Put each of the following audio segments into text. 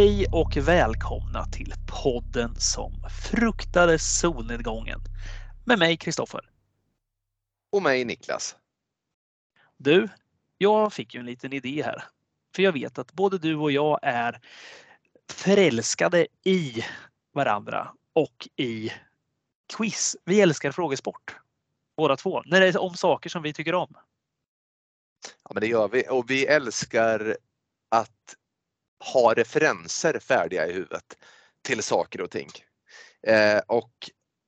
Hej och välkomna till podden som fruktade solnedgången. Med mig Kristoffer. Och mig Niklas. Du, jag fick ju en liten idé här. För jag vet att både du och jag är förälskade i varandra och i quiz. Vi älskar frågesport. Båda två. När det är om saker som vi tycker om. Ja, men det gör vi. Och vi älskar att ha referenser färdiga i huvudet till saker och ting. Och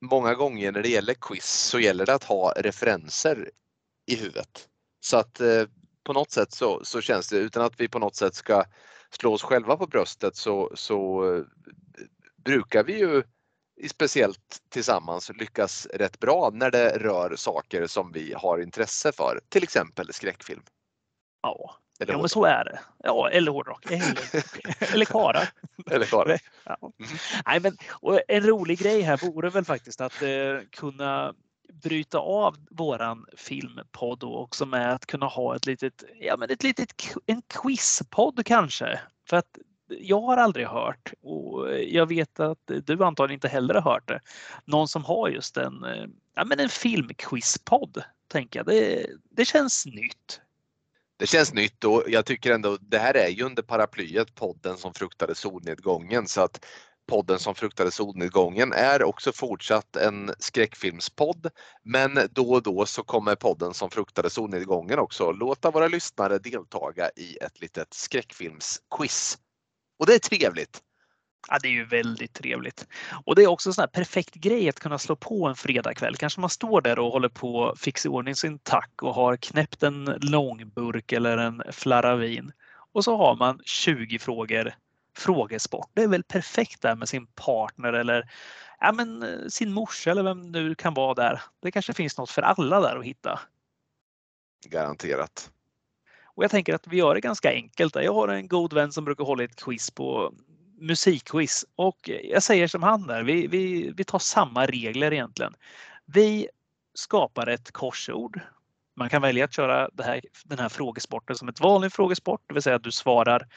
många gånger när det gäller quiz så gäller det att ha referenser i huvudet. Så att på något sätt så känns det, utan att vi på något sätt ska slå oss själva på bröstet, så brukar vi ju speciellt tillsammans lyckas rätt bra när det rör saker som vi har intresse för. Till exempel skräckfilm. Ja. Ja, men så är det. Ja, eller hårdrock. Eller kara. Eller kara. Ja. Nej, men, och en rolig grej här vore väl faktiskt att kunna bryta av våran filmpodd och också med att kunna ha en quizpodd kanske. För att jag har aldrig hört, och jag vet att du antagligen inte heller har hört det, någon som har just en filmquizpodd, tänker jag. Det känns nytt. Det känns nytt, och jag tycker ändå det här är ju under paraplyet podden som fruktade solnedgången, så att podden som fruktade solnedgången är också fortsatt en skräckfilmspodd, men då och då så kommer podden som fruktade solnedgången också låta våra lyssnare deltaga i ett litet skräckfilmsquiz. Och det är trevligt. Ja, det är ju väldigt trevligt. Och det är också en sån här perfekt grej att kunna slå på en fredagkväll. Kanske man står där och håller på att fixa i ordning sin tack och har knäppt en långburk eller en flarra vin. Och så har man 20 frågor frågesport. Det är väl perfekt där med sin partner eller sin morsa eller vem nu kan vara där. Det kanske finns något för alla där att hitta. Garanterat. Och jag tänker att vi gör det ganska enkelt. Jag har en god vän som brukar hålla ett quiz på musikquiz, och jag säger som han där, vi tar samma regler egentligen. Vi skapar ett korsord. Man kan välja att köra den här frågesporten som ett vanligt frågesport, det vill säga att du svarar,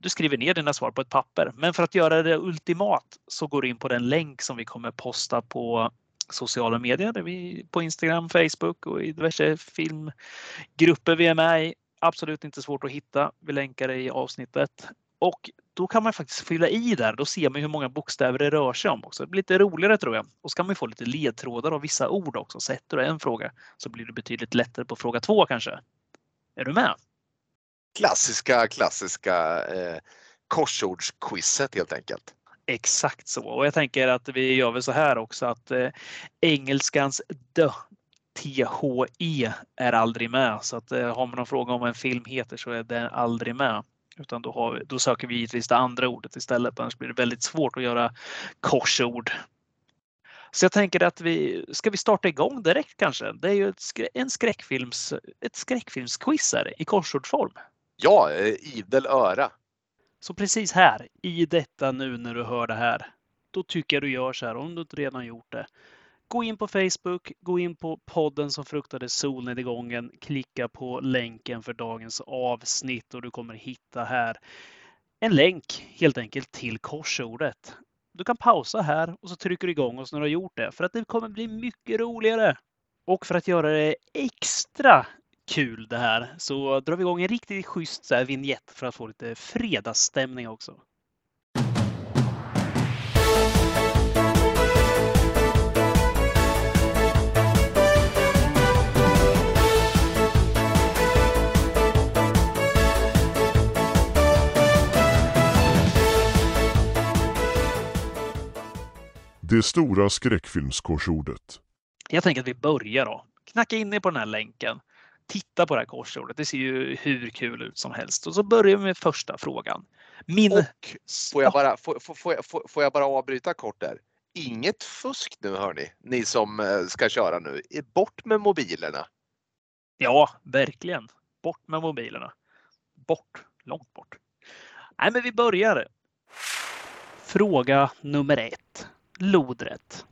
du skriver ner dina svar på ett papper. Men för att göra det ultimat så går du in på den länk som vi kommer posta på sociala medier, där vi på Instagram, Facebook och i diverse filmgrupper vi är med i. Absolut inte svårt att hitta, vi länkar det i avsnittet. Och då kan man faktiskt fylla i där. Då ser man hur många bokstäver det rör sig om också. Det blir lite roligare, tror jag. Och så kan man få lite ledtrådar av vissa ord också. Sätter du en fråga så blir det betydligt lättare på fråga 2 kanske. Är du med? Klassiska korsordsquizet helt enkelt. Exakt så. Och jag tänker att vi gör väl så här också. Att engelskans THE är aldrig med. Så att, har man någon fråga om vad en film heter så är den aldrig med. Utan då söker vi givetvis det andra ordet istället. Annars blir det väldigt svårt att göra korsord. Så jag tänker att ska vi starta igång direkt kanske? Det är ju ett skräckfilmsquiz här i korsordsform. Ja, idel öra. Så precis här, i detta nu när du hör det här. Då tycker jag du gör så här, om du inte redan gjort det. Gå in på Facebook, gå in på podden som fruktade solnedgången, klicka på länken för dagens avsnitt och du kommer hitta här en länk helt enkelt till korsordet. Du kan pausa här och så trycker du igång oss när du har gjort det, för att det kommer bli mycket roligare. Och för att göra det extra kul det här så drar vi igång en riktigt schysst så här vignett för att få lite fredagsstämning också. Det stora skräckfilmskorsordet. Jag tänker att vi börjar då. Knacka in er på den här länken. Titta på det här korsordet. Det ser ju hur kul ut som helst. Och så börjar vi med första frågan. Får jag bara avbryta kort där? Inget fusk nu, hörni. Ni som ska köra nu. Bort med mobilerna. Ja, verkligen. Bort med mobilerna. Bort. Långt bort. Nej, men vi börjar. Fråga nummer 1. Lodrätt.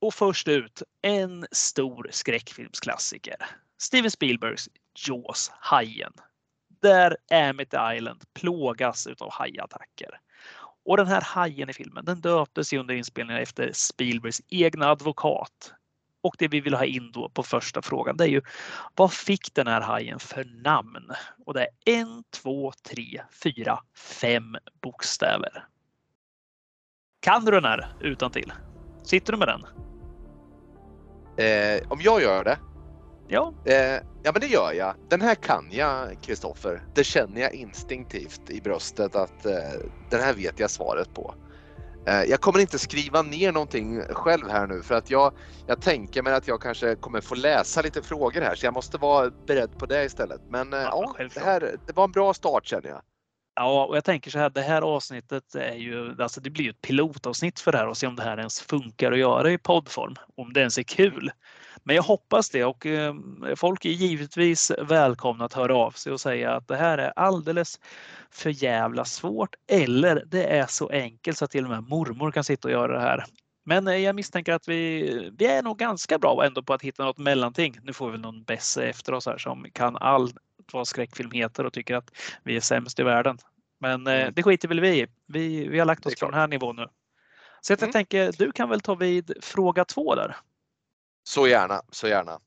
Och först ut, en stor skräckfilmsklassiker. Steven Spielbergs Jaws, Hajen. under Amity Island plågas utav hajattacker. Och den här hajen i filmen, den döptes ju under inspelningen efter Spielbergs egna advokat. Och det vi vill ha in då på första frågan, det är ju vad fick den här hajen för namn? Och det är 1, 2, 3, 4, 5 bokstäver. Kan du den här utantill? Sitter du med den? Om jag gör det? Ja. Ja, men det gör jag. Den här kan jag, Kristoffer. Det känner jag instinktivt i bröstet att den här vet jag svaret på. Jag kommer inte skriva ner någonting själv här nu för att jag tänker mig att jag kanske kommer få läsa lite frågor här så jag måste vara beredd på det istället. Men ja, det var en bra start känner jag. Ja, och jag tänker så här, det här avsnittet är ju, alltså det blir ju ett pilotavsnitt för det här och se om det här ens funkar att göra i poddform, om det ens är kul. Men jag hoppas det och folk är givetvis välkomna att höra av sig och säga att det här är alldeles för jävla svårt eller det är så enkelt så att till och med mormor kan sitta och göra det här. Men jag misstänker att vi är nog ganska bra ändå på att hitta något mellanting. Nu får vi väl någon bäst efter oss här som kan allt vad skräckfilm heter och tycker att vi är sämst i världen. Men det skiter väl vi i. Vi har lagt oss på den här nivån nu. Så jag tänker, du kan väl ta vid fråga 2 där. Så gärna, så gärna.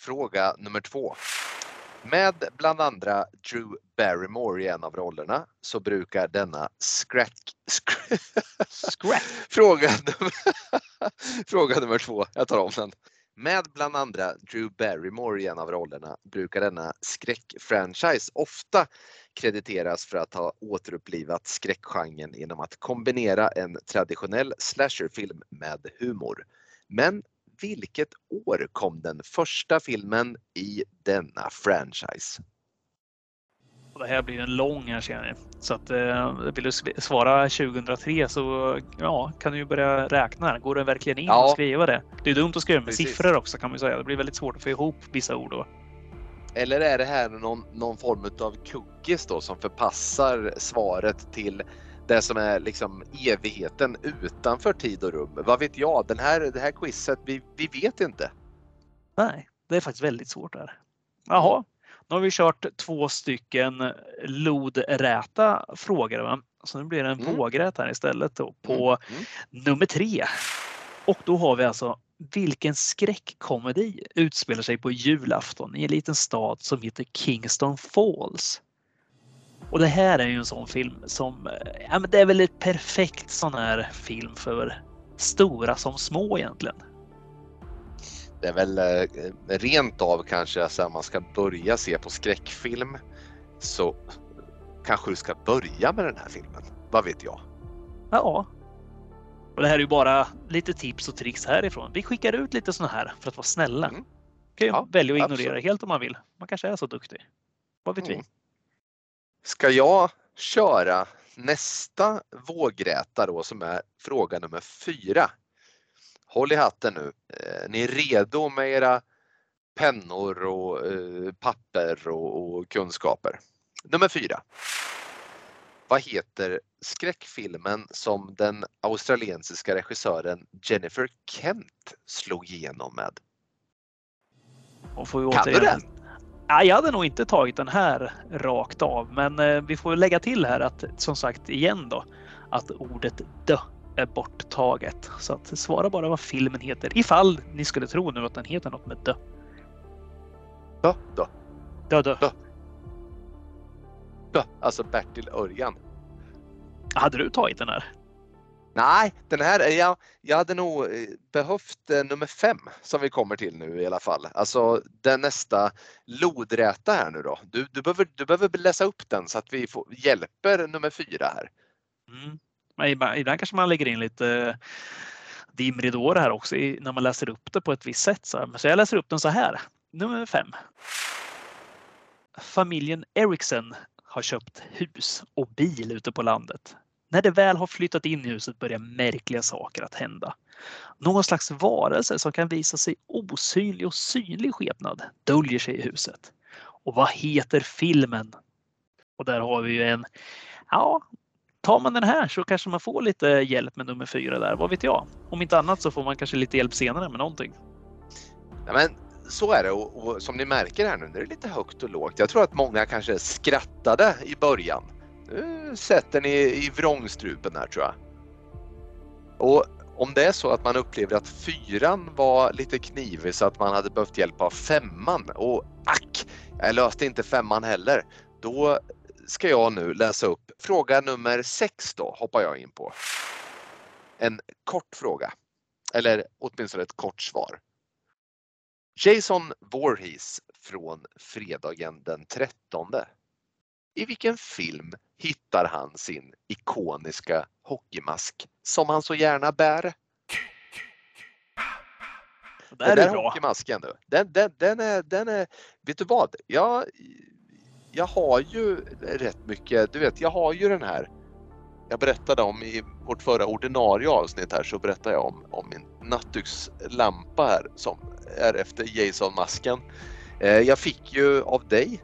Fråga nummer 2. Med bland andra Drew Barrymore i en av rollerna så brukar denna Fråga nummer 2, jag tar om den. Med bland andra Drew Barrymore i en av rollerna brukar denna skräckfranchise ofta krediteras för att ha återupplivat skräckgenren genom att kombinera en traditionell slasherfilm med humor. Men vilket år kom den första filmen i denna franchise? Det här blir ju en lång här serie. Så att vill du svara 2003 så ja, kan du ju börja räkna. Går det verkligen in och skriva det? Det är dumt att skriva med siffror också kan man säga. Det blir väldigt svårt att få ihop vissa ord då. Eller är det här någon form av cookies då som förpassar svaret till det som är liksom evigheten utanför tid och rum? Vad vet jag? Det här quizet, vi vet inte. Nej, det är faktiskt väldigt svårt där. Jaha. Nu har vi kört 2 stycken lodräta frågor. Va? Så nu blir det en vågrät här istället då, på nummer 3. Och då har vi alltså vilken skräckkomedi utspelar sig på julafton i en liten stad som heter Kingston Falls. Och det här är ju en sån film som, ja men det är väl ett perfekt sån här film för stora som små egentligen. Det är väl rent av kanske så att man ska börja se på skräckfilm så kanske du ska börja med den här filmen. Vad vet jag? Ja. Och det här är ju bara lite tips och tricks härifrån. Vi skickar ut lite såna här för att vara snälla. Man kan ju välja att ignorera helt om man vill. Man kanske är så duktig. Vad vet vi? Ska jag köra nästa vågräta då som är fråga nummer 4? Håll i hatten nu. Ni är redo med era pennor och papper och kunskaper. Nummer 4. Vad heter skräckfilmen som den australiensiska regissören Jennifer Kent slog igenom med? Kan du den? Jag hade nog inte tagit den här rakt av. Men vi får lägga till här att som sagt igen då att ordet dö är borttaget. Så att svara bara vad filmen heter. Ifall ni skulle tro nu att den heter något med dö. Dö, dö. Dö, dö. Dö. Dö. Alltså Bertil Örjan. Hade du tagit den här? Nej, den här är jag hade nog behövt nummer 5 som vi kommer till nu i alla fall. Alltså den nästa lodräta här nu då. Du behöver läsa upp den så att vi hjälper nummer 4 här. Mm. Ibland kanske man lägger in lite dimridor här också när man läser upp det på ett visst sätt. Så jag läser upp den så här. Nummer 5. Familjen Eriksson har köpt hus och bil ute på landet. När de väl har flyttat in i huset börjar märkliga saker att hända. Någon slags varelse som kan visa sig osynlig och synlig skepnad döljer sig i huset. Och vad heter filmen? Och där har vi ju en... Ja... Tar man den här så kanske man får lite hjälp med nummer 4 där. Vad vet jag? Om inte annat så får man kanske lite hjälp senare med någonting. Ja, men så är det, och som ni märker här nu, det är lite högt och lågt. Jag tror att många kanske skrattade i början. Nu sätter ni i vrångstrupen här, tror jag. Och om det är så att man upplevde att fyran var lite knivig så att man hade behövt hjälp av femman, och ack, jag löste inte femman heller, då ska jag nu läsa upp fråga nummer 6 då, hoppar jag in på. En kort fråga, eller åtminstone ett kort svar. Jason Voorhees från fredagen den 13. I vilken film hittar han sin ikoniska hockeymask som han så gärna bär? Den där hockeymasken nu. Den är, vet du vad? Jag har ju rätt mycket, du vet, jag har ju den här. Jag berättade om i vårt förra ordinarie avsnitt här, så berättade jag om min nattdukslampa här som är efter Jason-masken. Jag fick ju av dig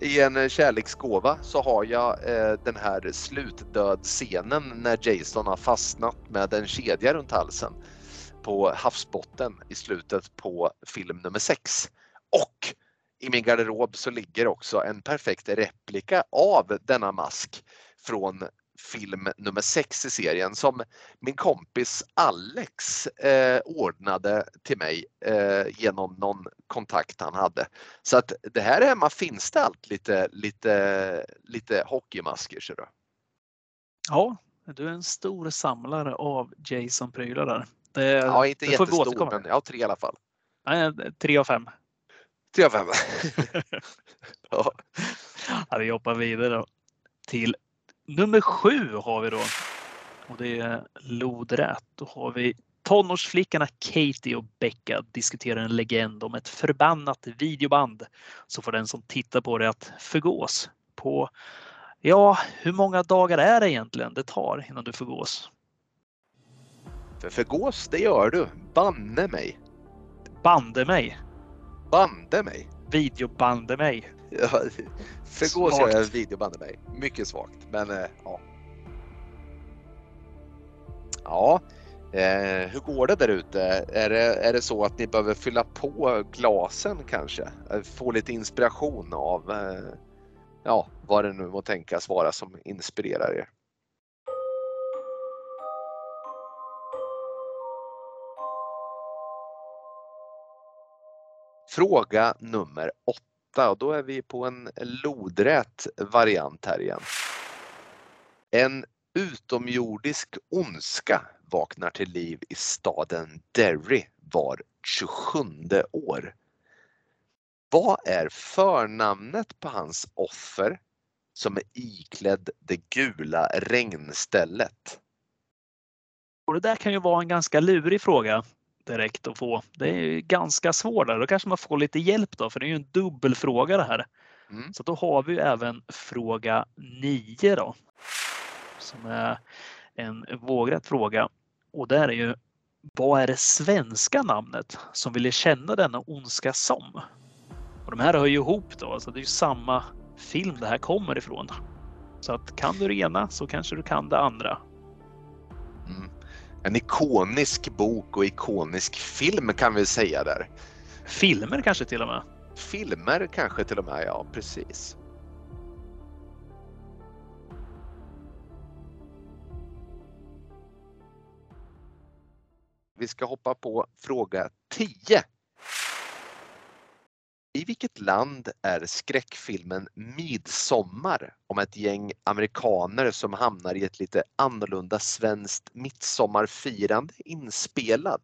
i en kärleksgåva, så har jag den här slutdöd-scenen när Jason har fastnat med en kedja runt halsen på havsbotten i slutet på film nummer 6. Och i min garderob så ligger också en perfekt replika av denna mask från film nummer 6 i serien som min kompis Alex ordnade till mig genom någon kontakt han hade. Så att det här hemma finns det allt lite hockeymasker, så då. Ja, du är en stor samlare av Jason-prylar där. Ja, inte jättestor, men jag har 3 i alla fall. Nej, 3 av 5. 3 av 5. Ja. Ja, vi hoppar vidare då till nummer 7 har vi då, och det är lodrätt. Då har vi tonårsflickorna Katie och Becca diskuterar en legend om ett förbannat videoband så får den som tittar på det att förgås på, ja, hur många dagar är det egentligen det tar innan du förgås? Förgås, det gör du. Bande mig. Videobande mig. Ja, förgås jag en videoband med mig. Mycket svagt, men ja. Ja, hur går det där ute? Är det så att ni behöver fylla på glasen kanske? Få lite inspiration av ja, vad det nu må tänkas vara som inspirerar er. Fråga nummer 8. Och då är vi på en lodrät variant här igen. En utomjordisk ondska vaknar till liv i staden Derry var 27:e år. Vad är förnamnet på hans offer som är iklädd det gula regnstället? Och det där kan ju vara en ganska lurig fråga. Direkt att få. Det är ju ganska svårt där. Då kanske man får lite hjälp då, för det är ju en dubbelfråga det här. Mm. Så då har vi ju även fråga 9 då, som är en vågrätt fråga. Och där är ju, vad är det svenska namnet som ville känna denna ondska som? Och de här hör ju ihop då, så det är ju samma film det här kommer ifrån. Så att kan du det ena så kanske du kan det andra. Mm. En ikonisk bok och ikonisk film kan vi säga där. Filmer kanske till och med. Filmer kanske till och med, ja, precis. Vi ska hoppa på fråga 10. I vilket land är skräckfilmen Midsommar om ett gäng amerikaner som hamnar i ett lite annorlunda svenskt midsommarfirande inspelad?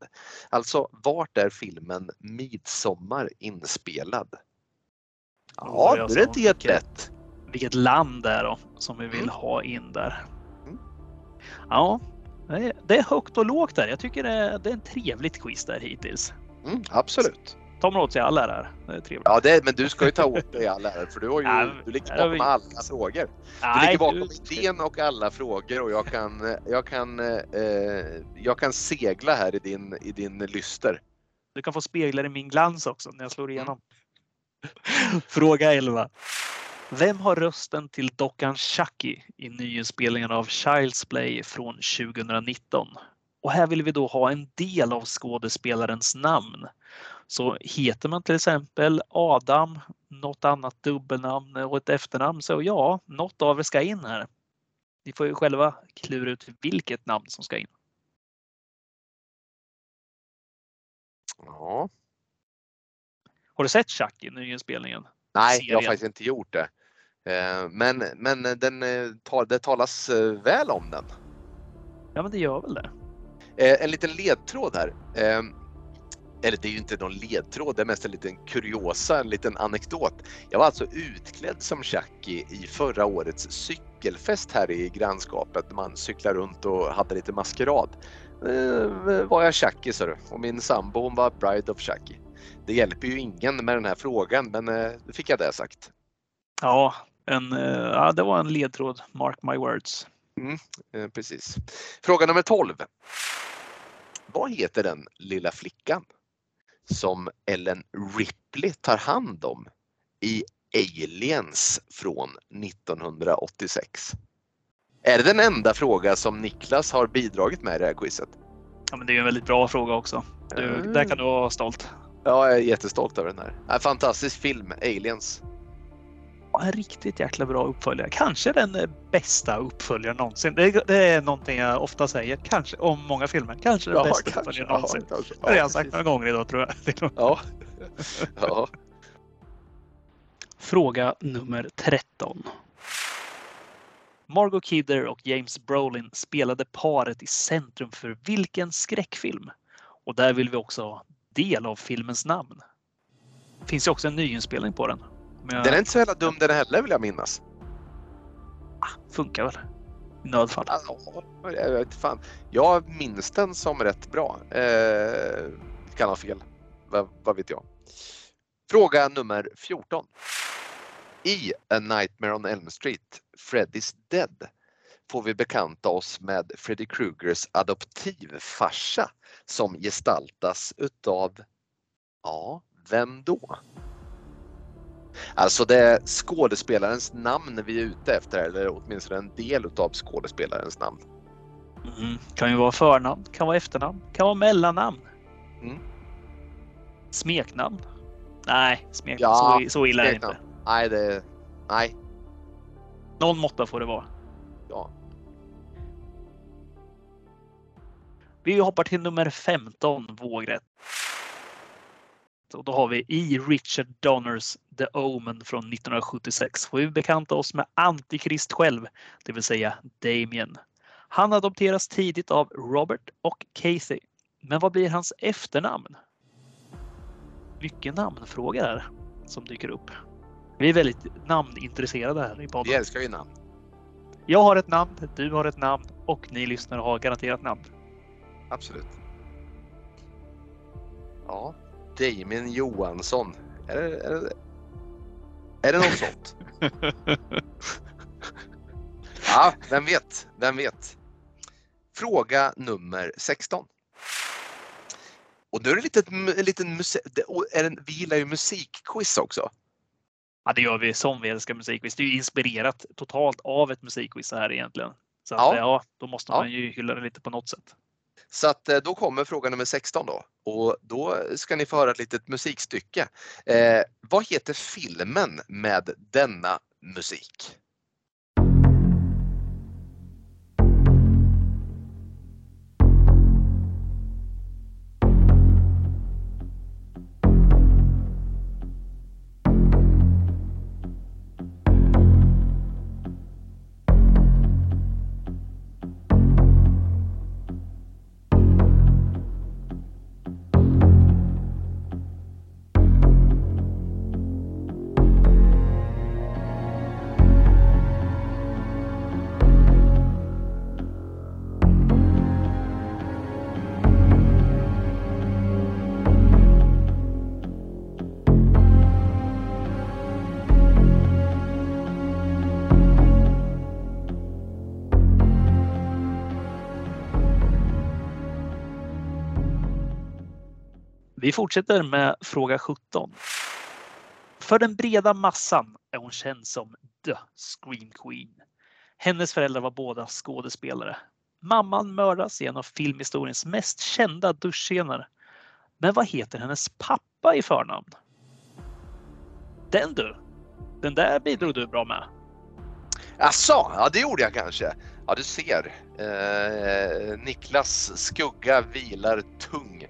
Alltså, vart är filmen Midsommar inspelad? Ja, det är inte helt lätt. Vilket land det är då som vi vill ha in där. Mm. Ja, det är högt och lågt där. Jag tycker det är en trevligt quiz där hittills. Mm, absolut. Ta mig åt sig alla lärare. Det är trevligt. Ja, men du ska ju ta åt dig alla lärare, för du ligger bakom alla frågor. Du ligger bakom idén och alla frågor, och jag kan segla här i din lyster. Du kan få spegla i min glans också när jag slår igenom. Fråga 11. Vem har rösten till dockan Chucky i nyinspelningen av Child's Play från 2019? Och här vill vi då ha en del av skådespelarens namn. Så heter man till exempel Adam, något annat dubbelnamn och ett efternamn, så ja, något av er ska in här. Ni får ju själva klura ut vilket namn som ska in. Ja. Har du sett Chuck i nyinspelningen? Nej, serien? Jag har faktiskt inte gjort det. Men det talas väl om den. Ja, men det gör väl det. En liten ledtråd här. Eller det är ju inte någon ledtråd, det är mest en liten kuriosa, en liten anekdot. Jag var alltså utklädd som Chucky i förra årets cykelfest här i grannskapet. Man cyklar runt och hade lite maskerad. Var jag Chucky, sa du? Och min sambo, hon var Bride of Chucky. Det hjälper ju ingen med den här frågan, men då fick jag det sagt. Ja, det var en ledtråd. Mark my words. Precis. Fråga nummer 12. Vad heter den lilla flickan som Ellen Ripley tar hand om i Aliens från 1986? Är det den enda fråga som Niklas har bidragit med i det här quizet? Ja, men det är en väldigt bra fråga också. Där kan du vara stolt. Ja, jag är jättestolt över den här. En fantastisk film, Aliens. En riktigt jäkla bra uppföljare. Kanske den bästa uppföljaren någonsin. Det är någonting jag ofta säger. Kanske om många filmer. Kanske den bästa uppföljaren någonsin. Det har jag sagt några gånger idag, tror jag. Ja. Ja. Fråga nummer 13. Margot Kidder och James Brolin spelade paret i centrum för vilken skräckfilm? Och där vill vi också ha del av filmens namn. Finns ju också en nyinspelning på den. Den är inte så hela dum den heller, vill jag minnas. Funkar väl. I nödfall. Fan. Jag minns den som rätt bra. Kan ha fel. Vad vet jag. Fråga nummer 14. I A Nightmare on Elm Street, Freddy's Dead, får vi bekanta oss med Freddy Krugers adoptivfarsa som gestaltas utav... Ja, vem då? Alltså det är skådespelarens namn vi är ute efter, eller åtminstone en del av skådespelarens namn. Kan ju vara förnamn, kan vara efternamn, kan vara mellannamn. Smeknamn? Nej, smeknamn. Ja, så illa smeknamn. Är det inte. Nej, nej. Någon måtta får det vara. Ja. Vi hoppar till nummer 15, vågrätt. Och då har vi i Richard Donners The Omen från 1976 får vi bekanta oss med Antikrist själv, det vill säga Damien. Han adopteras tidigt av Robert och Casey. Men vad blir hans efternamn? Mycket namnfrågor här som dyker upp. Vi är väldigt namnintresserade här i podden. Vi älskar ju namn. Jag har ett namn, du har ett namn och ni lyssnare har garanterat namn. Absolut. Ja. Damien Johansson. Är det något sånt? Ja, vem vet? Vem vet? Fråga nummer 16. Och nu är det liten musik. Vi gillar ju musikquiz också. Ja, det gör vi som vi älskar musikquiz. Det är ju inspirerat totalt av ett musikquiz här egentligen. Så att, ja, då måste man ju hylla det lite på något sätt. Så att då kommer fråga nummer 16 då. Och då ska ni få höra ett litet musikstycke. Vad heter filmen med denna musik? Vi fortsätter med fråga 17. För den breda massan är hon känd som The Scream Queen. Hennes föräldrar var båda skådespelare. Mamman mördas i en av filmhistoriens mest kända duschscener. Men vad heter hennes pappa i förnamn? Den där bidrog du bra med. Asså, ja det gjorde jag kanske. Ja du ser, Niklas skugga vilar tung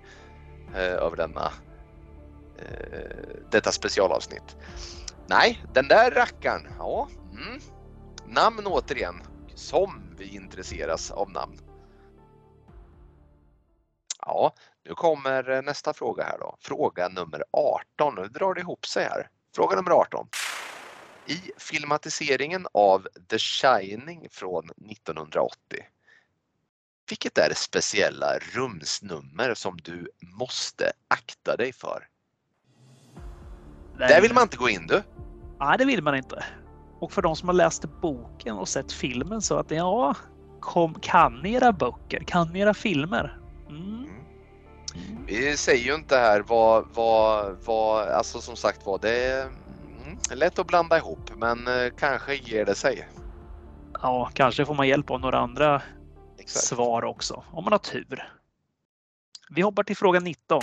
över denna, detta specialavsnitt. Nej, den där rackaren, ja. Mm. Namn återigen, som vi intresseras av namn. Ja, nu kommer nästa fråga här då. Fråga nummer 18, nu drar det ihop sig här. Fråga nummer 18. I filmatiseringen av The Shining från 1980, vilket är det speciella rumsnummer som du måste akta dig för? Där vill man inte gå in, du? Nej, det vill man inte. Och för de som har läst boken och sett filmen så att ja, kan era böcker, kan era filmer. Mm. Vi säger ju inte här vad alltså som sagt vad det är lätt att blanda ihop, men kanske ger det sig. Ja, kanske får man hjälp av några andra svar också, om man har tur. Vi hoppar till fråga 19.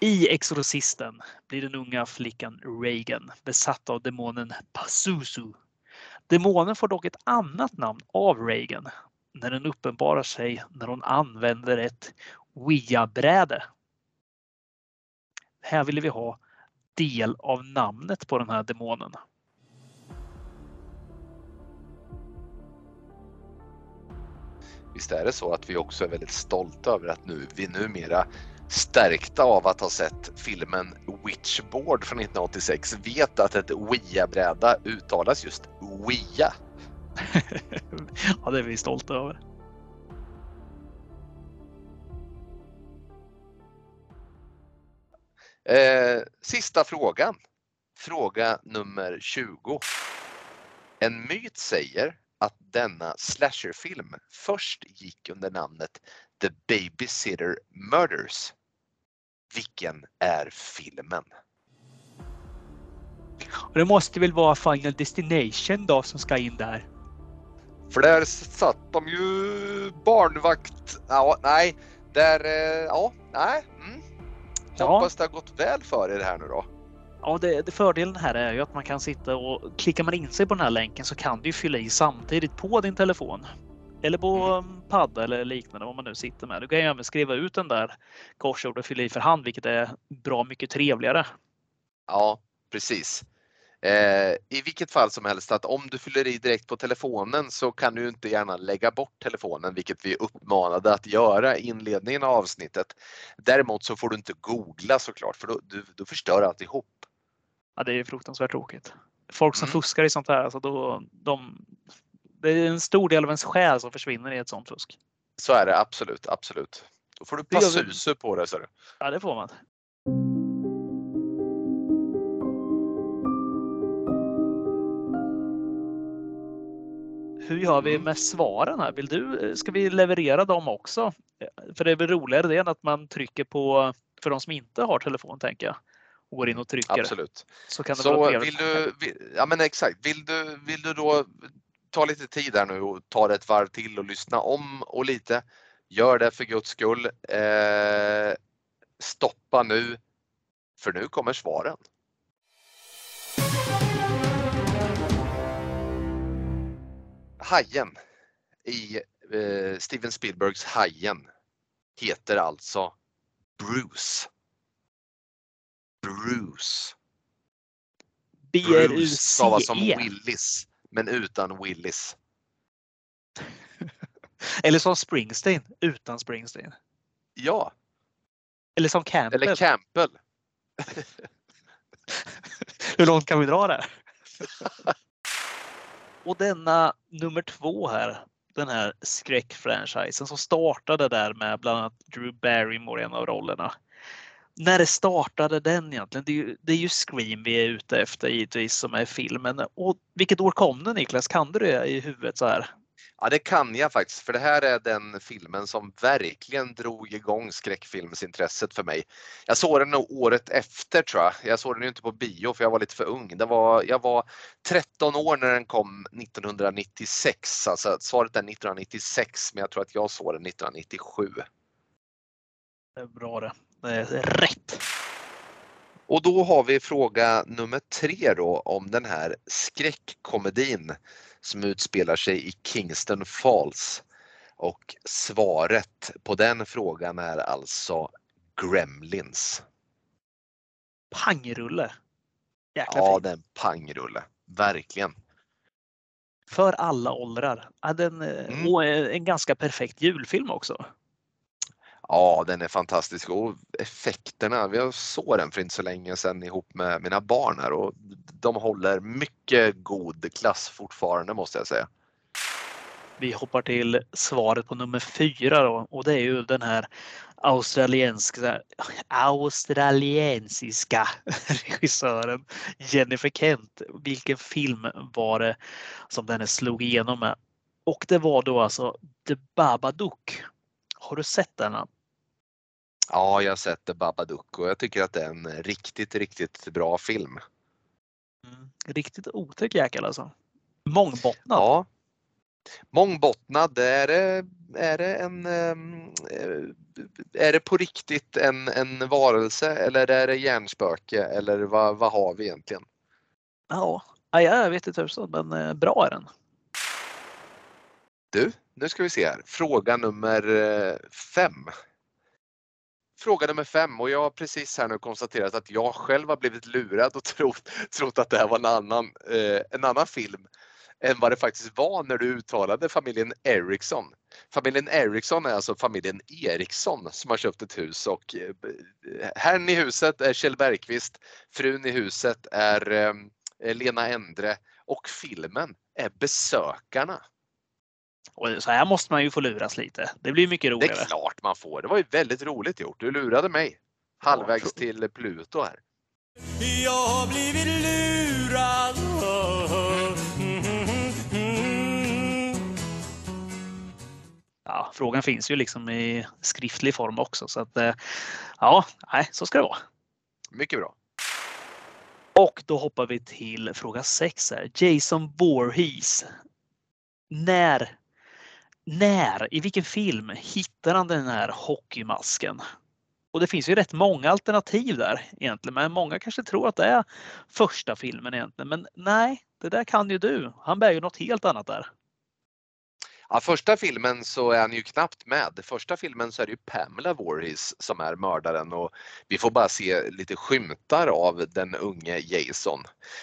I Exorcisten blir den unga flickan Reagan besatt av demonen Pazuzu. Demonen får dock ett annat namn av Reagan när den uppenbarar sig när hon använder ett Ouija-bräde. Här ville vi ha del av namnet på den här demonen. Visst är det så att vi också är väldigt stolta över att vi numera stärkta av att ha sett filmen Witchboard från 1986 vet att ett Ouija-bräda uttalas just Ouija. Ja, det är vi stolta över. Sista frågan. Fråga nummer 20. En myt säger att denna slasherfilm först gick under namnet The Babysitter Murders. Vilken är filmen? Det måste väl vara Final Destination då som ska in där. För där satt de ju barnvakt. Ja, nej. Där, ja, nej. Mm. Hoppas det har gått väl för er här nu då. Ja, fördelen här är ju att man kan sitta och klickar man in sig på den här länken så kan du ju fylla i samtidigt på din telefon. Eller på padda eller liknande vad man nu sitter med. Du kan ju även skriva ut den där korsordet och fylla i för hand, vilket är bra mycket trevligare. Ja, precis. I vilket fall som helst att om du fyller i direkt på telefonen så kan du inte gärna lägga bort telefonen, vilket vi uppmanade att göra i inledningen av avsnittet. Däremot så får du inte googla såklart, för då förstör alltihop. Ja, det är ju fruktansvärt tråkigt. Folk som fuskar i sånt här, alltså det är en stor del av ens själ som försvinner i ett sånt fusk. Så är det, absolut. Då får du Pazuzu på det, så. Ja, det får man. Hur gör vi med svaren här? Ska vi leverera dem också? För det är väl roligare det än att man trycker på, för de som inte har telefon tänker jag, och går in och trycker. Absolut. Så kan det vara vill du då ta lite tid där nu och ta ett varv till och lyssna om och lite. Gör det för Guds skull. Stoppa nu, för nu kommer svaren. Hajen i Steven Spielbergs Hajen heter alltså Bruce. Bruce. Bruce stavas som Willis, men utan Willis. Eller som Springsteen, utan Springsteen. Ja. Eller som Campbell. Hur långt kan vi dra det? Och denna nummer 2 här, den här skräckfranchisen som startade där med bland annat Drew Barrymore i en av rollerna. När det startade den egentligen, det är ju Scream vi är ute efter givetvis som är filmen. Och vilket år kom den, Niklas? Kan du det i huvudet så här? Ja, det kan jag faktiskt, för det här är den filmen som verkligen drog igång skräckfilmsintresset för mig. Jag såg den nog året efter, tror jag. Jag såg den ju inte på bio för jag var lite för ung. Jag var 13 år när den kom 1996, alltså svaret är 1996, men jag tror att jag såg den 1997. Det är bra det. Det är rätt. Och då har vi fråga nummer 3 då om den här skräckkomedin som utspelar sig i Kingston Falls. Och svaret på den frågan är alltså Gremlins. Pangrulle. Jäkla ja, den pangrulle. Verkligen. För alla åldrar. Ja, och en ganska perfekt julfilm också. Ja, den är fantastisk och effekterna, vi såg den för inte så länge sedan ihop med mina barn här och de håller mycket god klass fortfarande, måste jag säga. Vi hoppar till svaret på nummer 4 då, och det är ju den här australiensiska regissören Jennifer Kent. Vilken film var det som den slog igenom med? Och det var då alltså The Babadook. Har du sett den? Ja, jag har sett The Babadook och jag tycker att det är en riktigt, riktigt bra film. Mm. Riktigt otäck jäkel alltså. Mångbottnad. Ja. Mångbottnad, är det på riktigt en varelse eller är det hjärnspöke eller vad har vi egentligen? Ja, jag vet inte så, men bra är den. Du, nu ska vi se här. Fråga nummer 5 och jag har precis här nu konstaterat att jag själv har blivit lurad och trott att det här var en annan film än vad det faktiskt var när du uttalade familjen Eriksson. Familjen Eriksson är alltså familjen Eriksson som har köpt ett hus och herrn i huset är Kjell Bergqvist, frun i huset är Lena Endre och filmen är Besökarna. Och så här måste man ju få luras lite. Det blir mycket roligare. Det är klart man får. Det var ju väldigt roligt gjort. Du lurade mig. Halvvägs till Pluto här. Jag har blivit lurad. Ja, frågan finns ju liksom i skriftlig form också. Så att, ja, nej, så ska det vara. Mycket bra. Och då hoppar vi till fråga 6 här. Jason Voorhees. I vilken film hittar han den här hockeymasken? Och det finns ju rätt många alternativ där egentligen, men många kanske tror att det är första filmen egentligen, men nej, det där kan ju du. Han bär ju något helt annat där. Ja, första filmen så är han ju knappt med. Första filmen så är det ju Pamela Voorhees som är mördaren och vi får bara se lite skymtar av den unge Jason.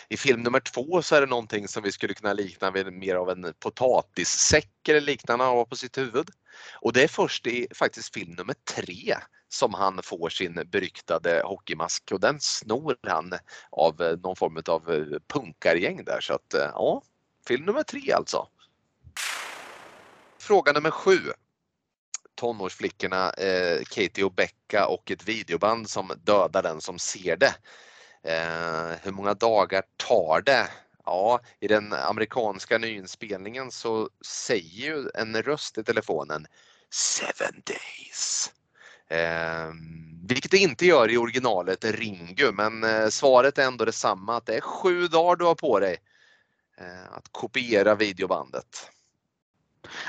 I film nummer 2 så är det någonting som vi skulle kunna likna vid mer av en potatissäck eller liknande av på sitt huvud. Och det är först i faktiskt film nummer 3 som han får sin beryktade hockeymask och den snor han av någon form av punkargäng där. Så att ja, film nummer 3 alltså. Fråga nummer 7. Tonårsflickorna Katie och Becca och ett videoband som dödar den som ser det. Hur många dagar tar det? Ja, i den amerikanska nyinspelningen så säger ju en röst i telefonen 7 days. Vilket det inte gör i originalet Ringu, men svaret är ändå detsamma att det är 7 dagar du har på dig att kopiera videobandet.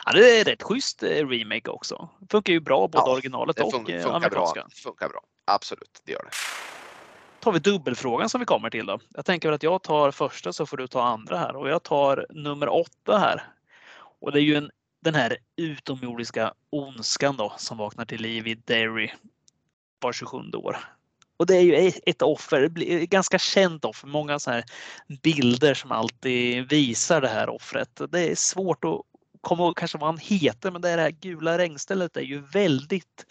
Ja, det är rätt schysst remake också. Funkar ju bra både originalet och amerikanskan. Funkar bra. Absolut, det gör det. Tar vi dubbelfrågan som vi kommer till då. Jag tänker att jag tar första så får du ta andra här. Och jag tar nummer 8 här. Och det är ju den här utomjordiska ondskan då som vaknar till liv i Derry var 27 år. Och det är ju ett offer, ganska känt offer. Många så här bilder som alltid visar det här offret. Det är svårt att kommer ihåg kanske vad han heter, men det här gula regnstället är ju väldigt,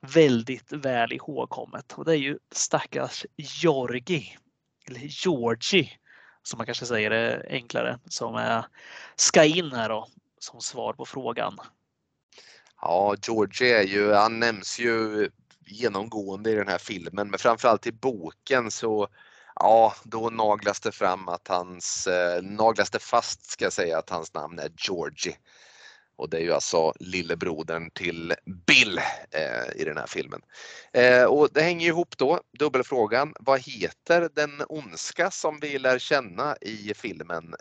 väldigt väl ihågkommet. Och det är ju stackars Georgie, som man kanske säger är enklare, som ska in här då, som svar på frågan. Ja, Georgie är ju, han nämns ju genomgående i den här filmen, men framförallt i boken så ja, då naglas det fast ska jag säga att hans namn är Georgie. Och det är ju alltså lillebrodern till Bill i den här filmen. Och det hänger ihop då, dubbelfrågan. Vad heter den ondska som vi lär känna i filmen?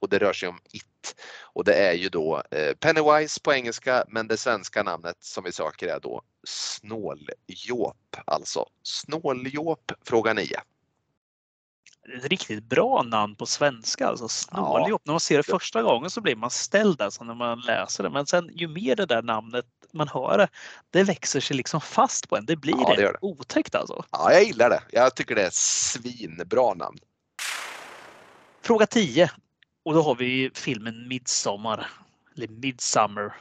Och det rör sig om It. Och det är ju då Pennywise på engelska, men det svenska namnet som vi söker är då Snåljåp. Alltså Snåljåp, fråga 9. Ett riktigt bra namn på svenska, alltså Snåljåp. Ja. När man ser det första gången så blir man ställd alltså när man läser det. Men sen ju mer det där namnet man hör det växer sig liksom fast på en. Det blir ja, det otäckt alltså. Ja, jag gillar det. Jag tycker det är ett svinbra namn. Fråga 10. Och då har vi filmen Midsommar. Eller Midsommar.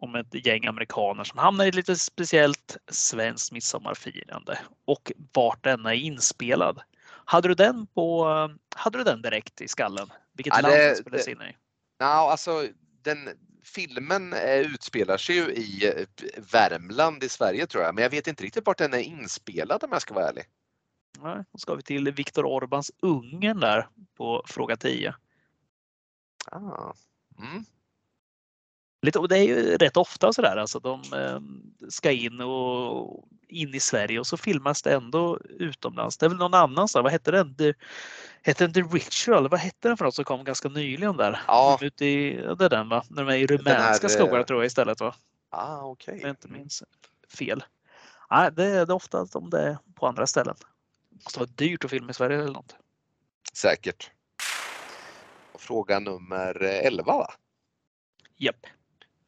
Om ett gäng amerikaner som hamnar i lite speciellt svenskt midsommarfirande. Och vart denna är inspelad. Hade du den direkt i skallen? Vilket land den spelades in i? Ja, alltså filmen utspelar sig ju i Värmland i Sverige tror jag. Men jag vet inte riktigt vart den är inspelad om jag ska vara ärlig. Nej, då ska vi till Viktor Orbans Ungern där på fråga 10. Ah, mm. Lite, och det är ju rätt ofta sådär, alltså de ska in i Sverige och så filmas det ändå utomlands. Det är väl någon annan så. Vad hette den? Hette den The Ritual? Vad hette den för något som kom ganska nyligen där? Ja. Ut i, det är den va? När de är i rumänska skogar tror jag istället va? Ah, okej. Okay. Jag inte minns fel. Nej, det är ofta om det är på andra ställen. Det måste vara dyrt att filma i Sverige eller något. Säkert. Fråga nummer 11 va? Japp.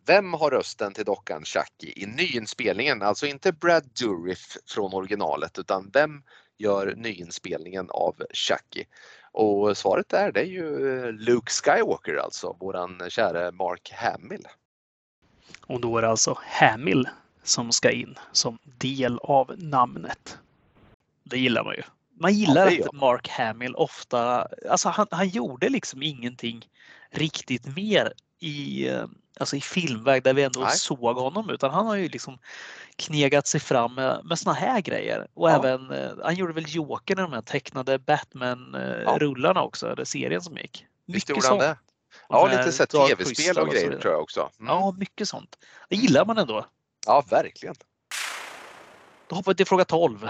Vem har rösten till dockan Chucky i nyinspelningen? Alltså inte Brad Dourif från originalet utan vem gör nyinspelningen av Chucky? Och svaret är det är ju Luke Skywalker alltså, våran kära Mark Hamill. Och då är det alltså Hamill som ska in som del av namnet. Det gillar man ju. Man gillar att Mark Hamill ofta, alltså han gjorde liksom ingenting riktigt mer i filmväg där vi ändå såg honom, utan han har ju liksom knegat sig fram med såna här grejer. Och även, han gjorde väl Joker när de här tecknade Batman-rullarna också, eller serien som gick. Mycket sånt. Ja, lite så tv-spel och grejer tror jag också. Mm. Ja, mycket sånt. Det gillar man ändå. Ja, verkligen. Då hoppar vi till fråga 12.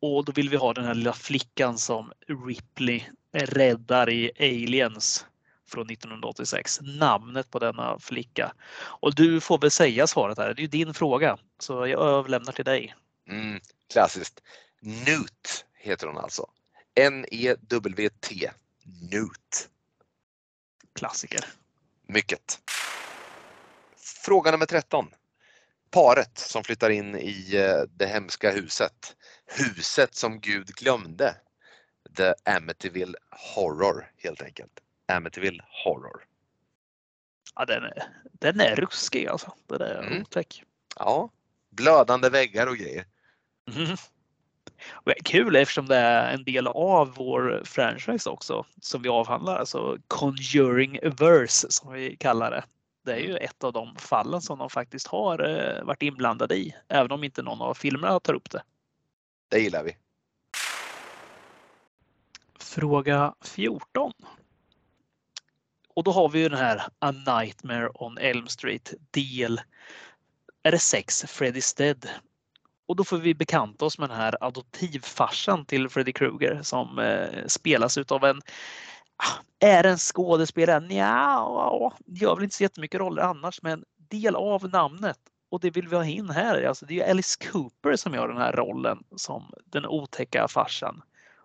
Och då vill vi ha den här lilla flickan som Ripley räddar i Aliens från 1986. Namnet på denna flicka. Och du får väl säga svaret här. Det är ju din fråga. Så jag överlämnar till dig. Mm, klassiskt. Newt heter hon alltså. N-E-W-T. Newt. Klassiker. Mycket. Fråga nummer 13. Paret som flyttar in i det hemska huset. Huset som Gud glömde. The Amityville Horror helt enkelt. Amityville Horror. Ja, den är ruskig alltså. Den är otäck. Ja, blödande väggar och grejer. Mm. Och kul eftersom det är en del av vår franchise också som vi avhandlar. Alltså Conjuring-verse som vi kallar det. Det är ju ett av de fallen som de faktiskt har varit inblandade i. Även om inte någon av filmerna tar upp det. Det gillar vi. Fråga 14. Och då har vi ju den här A Nightmare on Elm Street del 6, Freddy's Dead. Och då får vi bekanta oss med den här adoptivfarsan till Freddy Krueger som spelas utav en... Är en skådespelare? Ja, det gör väl inte så jättemycket roller annars, men del av namnet. Och det vill vi ha in här. Alltså det är Alice Cooper som gör den här rollen som den otäcka farsan.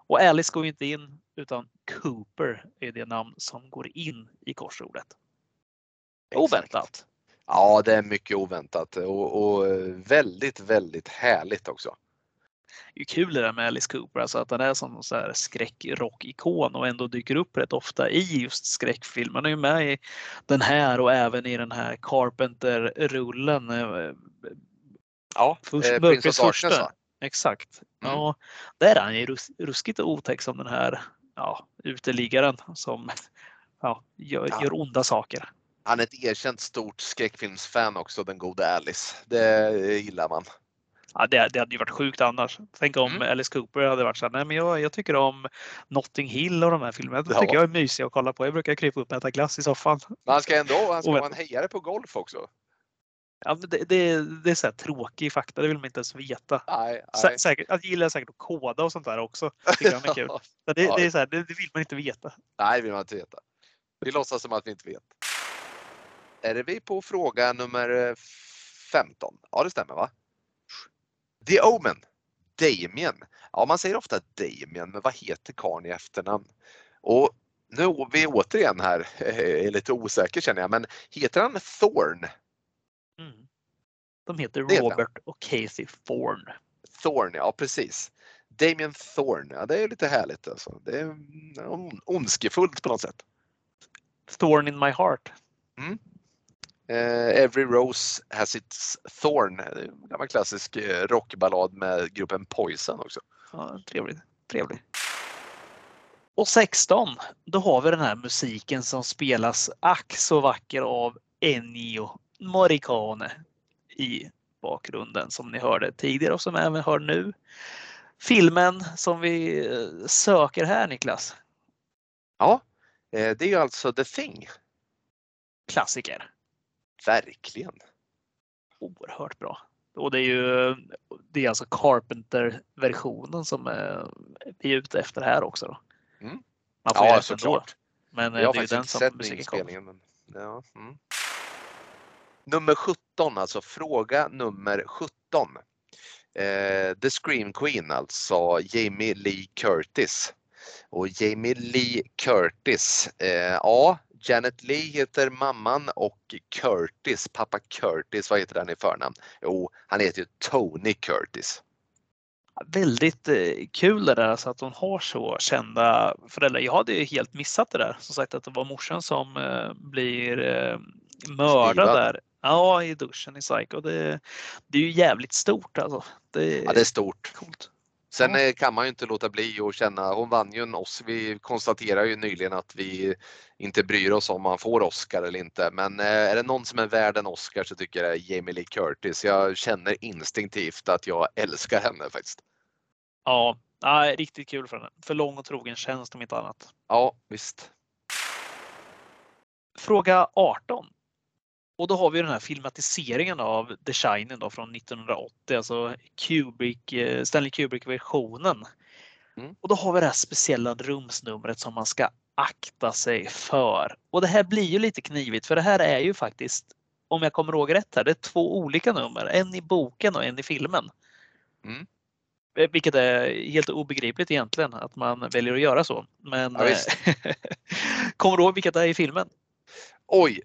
Och Alice går inte in utan Cooper är det namn som går in i korsordet. Exakt. Oväntat. Ja, det är mycket oväntat och väldigt, väldigt härligt också. Det är kul det där med Alice Cooper, alltså att han är som en så här skräckrock-ikon och ändå dyker upp rätt ofta i just skräckfilmer. Han är ju med i den här och även i den här Carpenter-rullen. Ja, Prins av Darkness va? Exakt. Mm. Ja, där är han ju ruskigt och otäck som den här uteliggaren som gör onda saker. Han är ett erkänt stort skräckfilmsfan också, den gode Alice. Det gillar man. Ja, det hade ju varit sjukt annars. Tänk om Alice Cooper hade varit så här, nej men jag tycker om Notting Hill och de här filmerna. Det tycker jag är mysigt att kolla på. Jag brukar krypa upp och äta glass i soffan. Men han ska vara en hejare på golf också. Ja, det är så här tråkig fakta, det vill man inte ens veta. Nej. Jag gillar säkert att koda och sånt där också. Tycker jag är kul. Så det är så här, det vill man inte veta. Nej, det vill man inte veta. Vi låtsas som att vi inte vet. Är vi på fråga nummer 15? Ja, det stämmer va? The Omen. Damien. Ja, man säger ofta Damien, men vad heter karln i efternamn? Och nu är vi återigen här, är lite osäker känner jag, men heter han Thorne? Mm. De heter Robert och Casey Thorne. Thorne, ja precis. Damien Thorne, ja, det är lite härligt alltså. Det är ondskefullt på något sätt. Thorn in my heart. Mm. Every Rose Has Its Thorn. Det är en gammal klassisk rockballad med gruppen Poison också. Ja, trevligt. Och 16, då har vi den här musiken som spelas ack så vacker av Ennio Morricone i bakgrunden som ni hörde tidigare och som även hör nu. Filmen som vi söker här, Niklas. Ja, det är ju alltså The Thing. Klassiker. Verkligen. Oerhört bra. Och det är alltså Carpenter-versionen som vi är ute efter här också. Då. Mm. Man får ju såklart. Men jag det är ju den som musiken kommer. Men, ja. Mm. Nummer 17, alltså fråga nummer 17. The Scream Queen, alltså Jamie Lee Curtis. Och Jamie Lee Curtis, Janet Leigh heter mamman och Curtis, pappa Curtis, vad heter han i förnamn? Jo, han heter ju Tony Curtis. Väldigt kul det där, alltså att hon har så kända föräldrar. Jag hade ju helt missat det där, som sagt att det var morsan som blir mördad där. Ja, i duschen i Psycho. Det är ju jävligt stort alltså. Det är stort. Coolt. Sen kan man ju inte låta bli att känna, hon vann ju en Oscar, vi konstaterar ju nyligen att vi inte bryr oss om man får Oscar eller inte. Men är det någon som är värd en Oscar så tycker jag Jamie Lee Curtis. Jag känner instinktivt att jag älskar henne faktiskt. Ja, riktigt kul för henne. För lång och trogen tjänst om inte annat. Ja, visst. Fråga 18. Och då har vi den här filmatiseringen av The Shining då från 1980, alltså Stanley Kubrick-versionen. Mm. Och då har vi det här speciella rumsnumret som man ska akta sig för. Och det här blir ju lite knivigt för det här är ju faktiskt, om jag kommer ihåg rätt här, det är två olika nummer. En i boken och en i filmen. Mm. Vilket är helt obegripligt egentligen att man väljer att göra så. Men ja, kommer du ihåg vilket det är i filmen? Oj!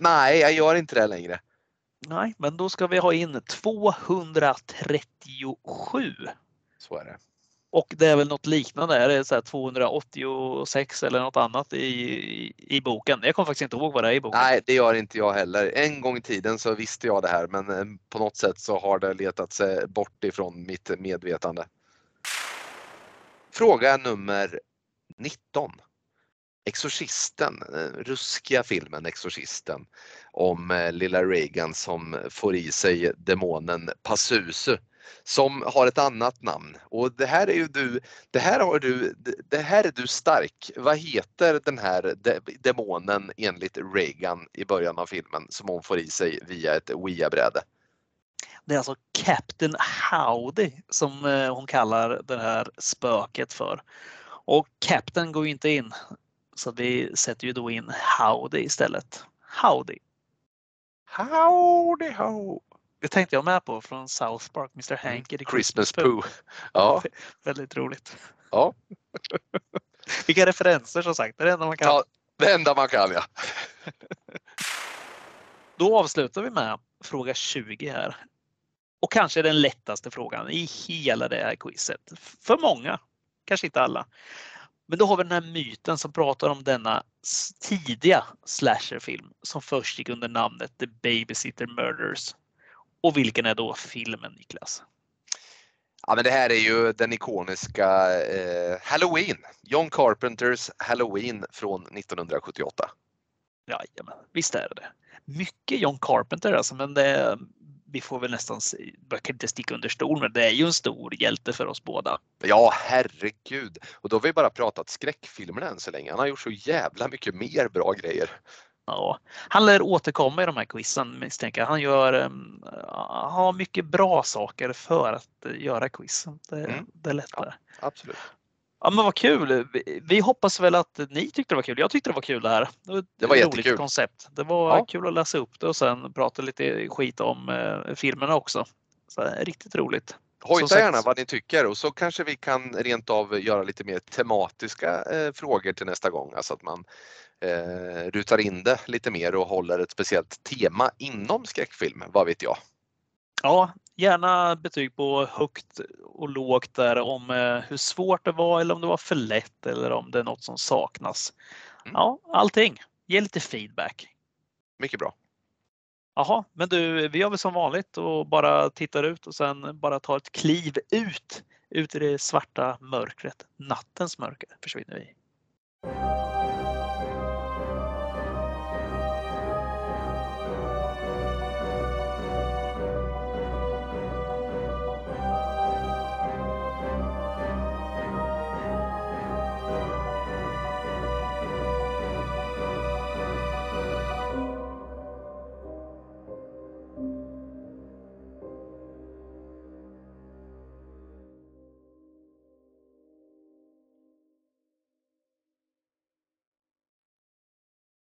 Nej, jag gör inte det längre. Nej, men då ska vi ha in 237. Så är det. Och det är väl något liknande. Är det så här 286 eller något annat i boken? Jag kommer faktiskt inte ihåg vad det är i boken. Nej, det gör inte jag heller. En gång i tiden så visste jag det här. Men på något sätt så har det letat sig bort ifrån mitt medvetande. Fråga nummer 19. Exorcisten, ruskiga filmen Exorcisten om lilla Reagan som får i sig demonen Pazuzu som har ett annat namn. Och det här är ju du, det här är du stark. Vad heter den här demonen enligt Reagan i början av filmen som hon får i sig via ett Ouija-bräde? Det är alltså Captain Howdy som hon kallar det här spöket för. Och Captain går ju inte in. Så vi sätter ju då in Howdy istället. Howdy. Howdy ho. Det tänkte jag med på från South Park, Mr. Hank. Christmas Pooh. Ja. Väldigt roligt. Ja. Vilka referenser som sagt. Det är det enda man kan. Ja, det enda man kan, ja. Då avslutar vi med fråga 20 här. Och kanske den lättaste frågan i hela det här quizet. För många. Kanske inte alla. Men då har vi den här myten som pratar om denna tidiga slasherfilm som först gick under namnet The Babysitter Murders. Och vilken är då filmen, Niklas? Ja, men det här är ju den ikoniska Halloween. John Carpenters Halloween från 1978. Ja, visst är det. mycket John Carpenter alltså, men det, vi får väl nästan, jag kan inte sticka under stol, men det är ju en stor hjälte för oss båda. Ja, herregud. Och då har vi bara pratat skräckfilmer än så länge. Han har gjort så jävla mycket mer bra grejer. Ja, han lär återkomma i de här quizsen, misstänker jag. Han gör, har mycket bra saker för att göra quizsen. Det är lättare. Ja, absolut. Ja, men vad kul. Vi hoppas väl att ni tyckte det var kul. Jag tyckte det var kul det här. Det var ett roligt koncept. Det var kul att läsa upp det och sen prata lite skit om filmerna också. Så riktigt roligt. Hojta gärna vad ni tycker och så kanske vi kan rent av göra lite mer tematiska frågor till nästa gång. Alltså att man rutar in det lite mer och håller ett speciellt tema inom skräckfilm, vad vet jag. Ja, gärna betyg på högt och lågt där om hur svårt det var eller om det var för lätt eller om det är något som saknas. Ja, allting. Ge lite feedback. Mycket bra. Jaha, men du, vi gör väl som vanligt och bara tittar ut och sen bara tar ett kliv ut i det svarta mörkret. Nattens mörker försvinner vi.